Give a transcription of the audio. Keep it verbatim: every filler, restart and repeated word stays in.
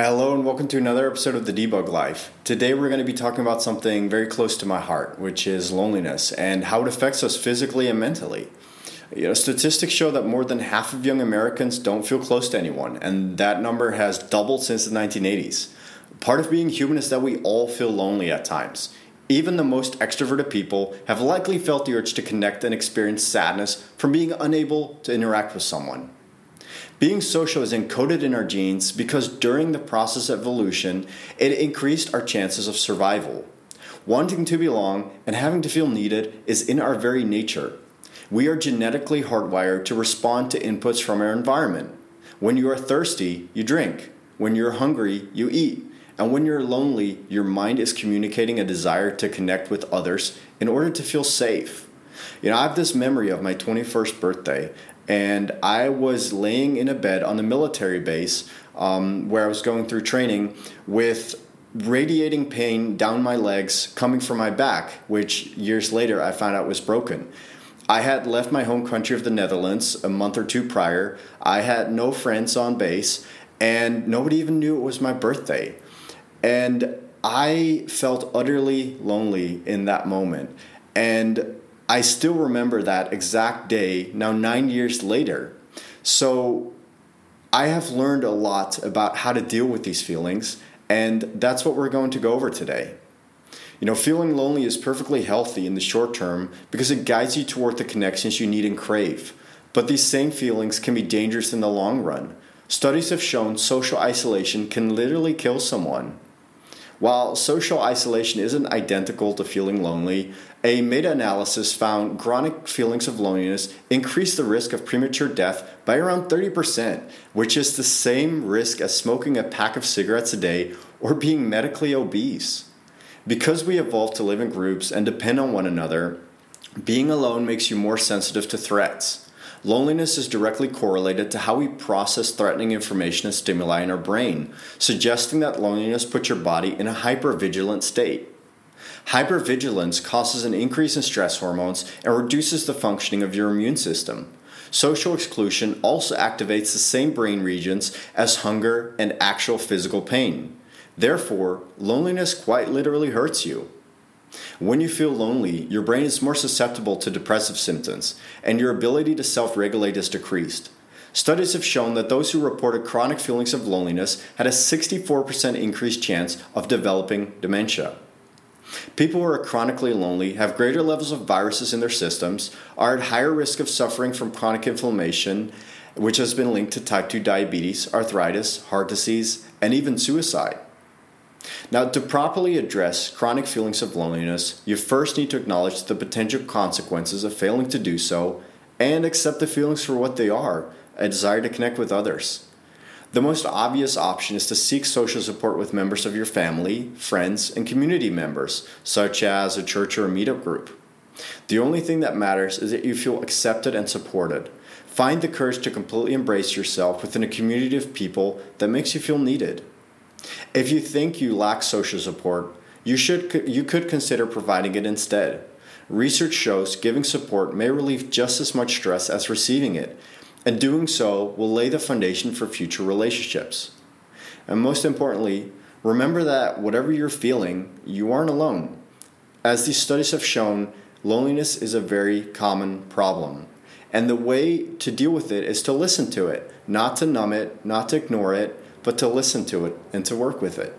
Hello and welcome to another episode of The Debug Life. Today we're going to be talking about something very close to my heart, which is loneliness and how it affects us physically and mentally. You know, statistics show that more than half of young Americans don't feel close to anyone, and that number has doubled since the nineteen eighties. Part of being human is that we all feel lonely at times. Even the most extroverted people have likely felt the urge to connect and experience sadness from being unable to interact with someone. Being social is encoded in our genes because during the process of evolution, it increased our chances of survival. Wanting to belong and having to feel needed is in our very nature. We are genetically hardwired to respond to inputs from our environment. When you are thirsty, you drink. When you're hungry, you eat. And when you're lonely, your mind is communicating a desire to connect with others in order to feel safe. You know, I have this memory of my twenty-first birthday, and I was laying in a bed on a military base um, where I was going through training with radiating pain down my legs coming from my back, which years later I found out was broken. I had left my home country of the Netherlands a month or two prior. I had no friends on base, and nobody even knew it was my birthday. And I felt utterly lonely in that moment. And I still remember that exact day, now nine years later. So I have learned a lot about how to deal with these feelings, and that's what we're going to go over today. You know, feeling lonely is perfectly healthy in the short term because it guides you toward the connections you need and crave. But these same feelings can be dangerous in the long run. Studies have shown social isolation can literally kill someone. While social isolation isn't identical to feeling lonely, a meta-analysis found chronic feelings of loneliness increase the risk of premature death by around thirty percent, which is the same risk as smoking a pack of cigarettes a day or being medically obese. Because we evolved to live in groups and depend on one another, being alone makes you more sensitive to threats. Loneliness is directly correlated to how we process threatening information and stimuli in our brain, suggesting that loneliness puts your body in a hypervigilant state. Hypervigilance causes an increase in stress hormones and reduces the functioning of your immune system. Social exclusion also activates the same brain regions as hunger and actual physical pain. Therefore, loneliness quite literally hurts you. When you feel lonely, your brain is more susceptible to depressive symptoms, and your ability to self-regulate is decreased. Studies have shown that those who reported chronic feelings of loneliness had a sixty-four percent increased chance of developing dementia. People who are chronically lonely have greater levels of viruses in their systems, are at higher risk of suffering from chronic inflammation, which has been linked to type two diabetes, arthritis, heart disease, and even suicide. Now, to properly address chronic feelings of loneliness, you first need to acknowledge the potential consequences of failing to do so and accept the feelings for what they are, a desire to connect with others. The most obvious option is to seek social support with members of your family, friends, and community members, such as a church or a meetup group. The only thing that matters is that you feel accepted and supported. Find the courage to completely embrace yourself within a community of people that makes you feel needed. If you think you lack social support, you should you could consider providing it instead. Research shows giving support may relieve just as much stress as receiving it, and doing so will lay the foundation for future relationships. And most importantly, remember that whatever you're feeling, you aren't alone. As these studies have shown, loneliness is a very common problem, and the way to deal with it is to listen to it, not to numb it, not to ignore it, but to listen to it and to work with it.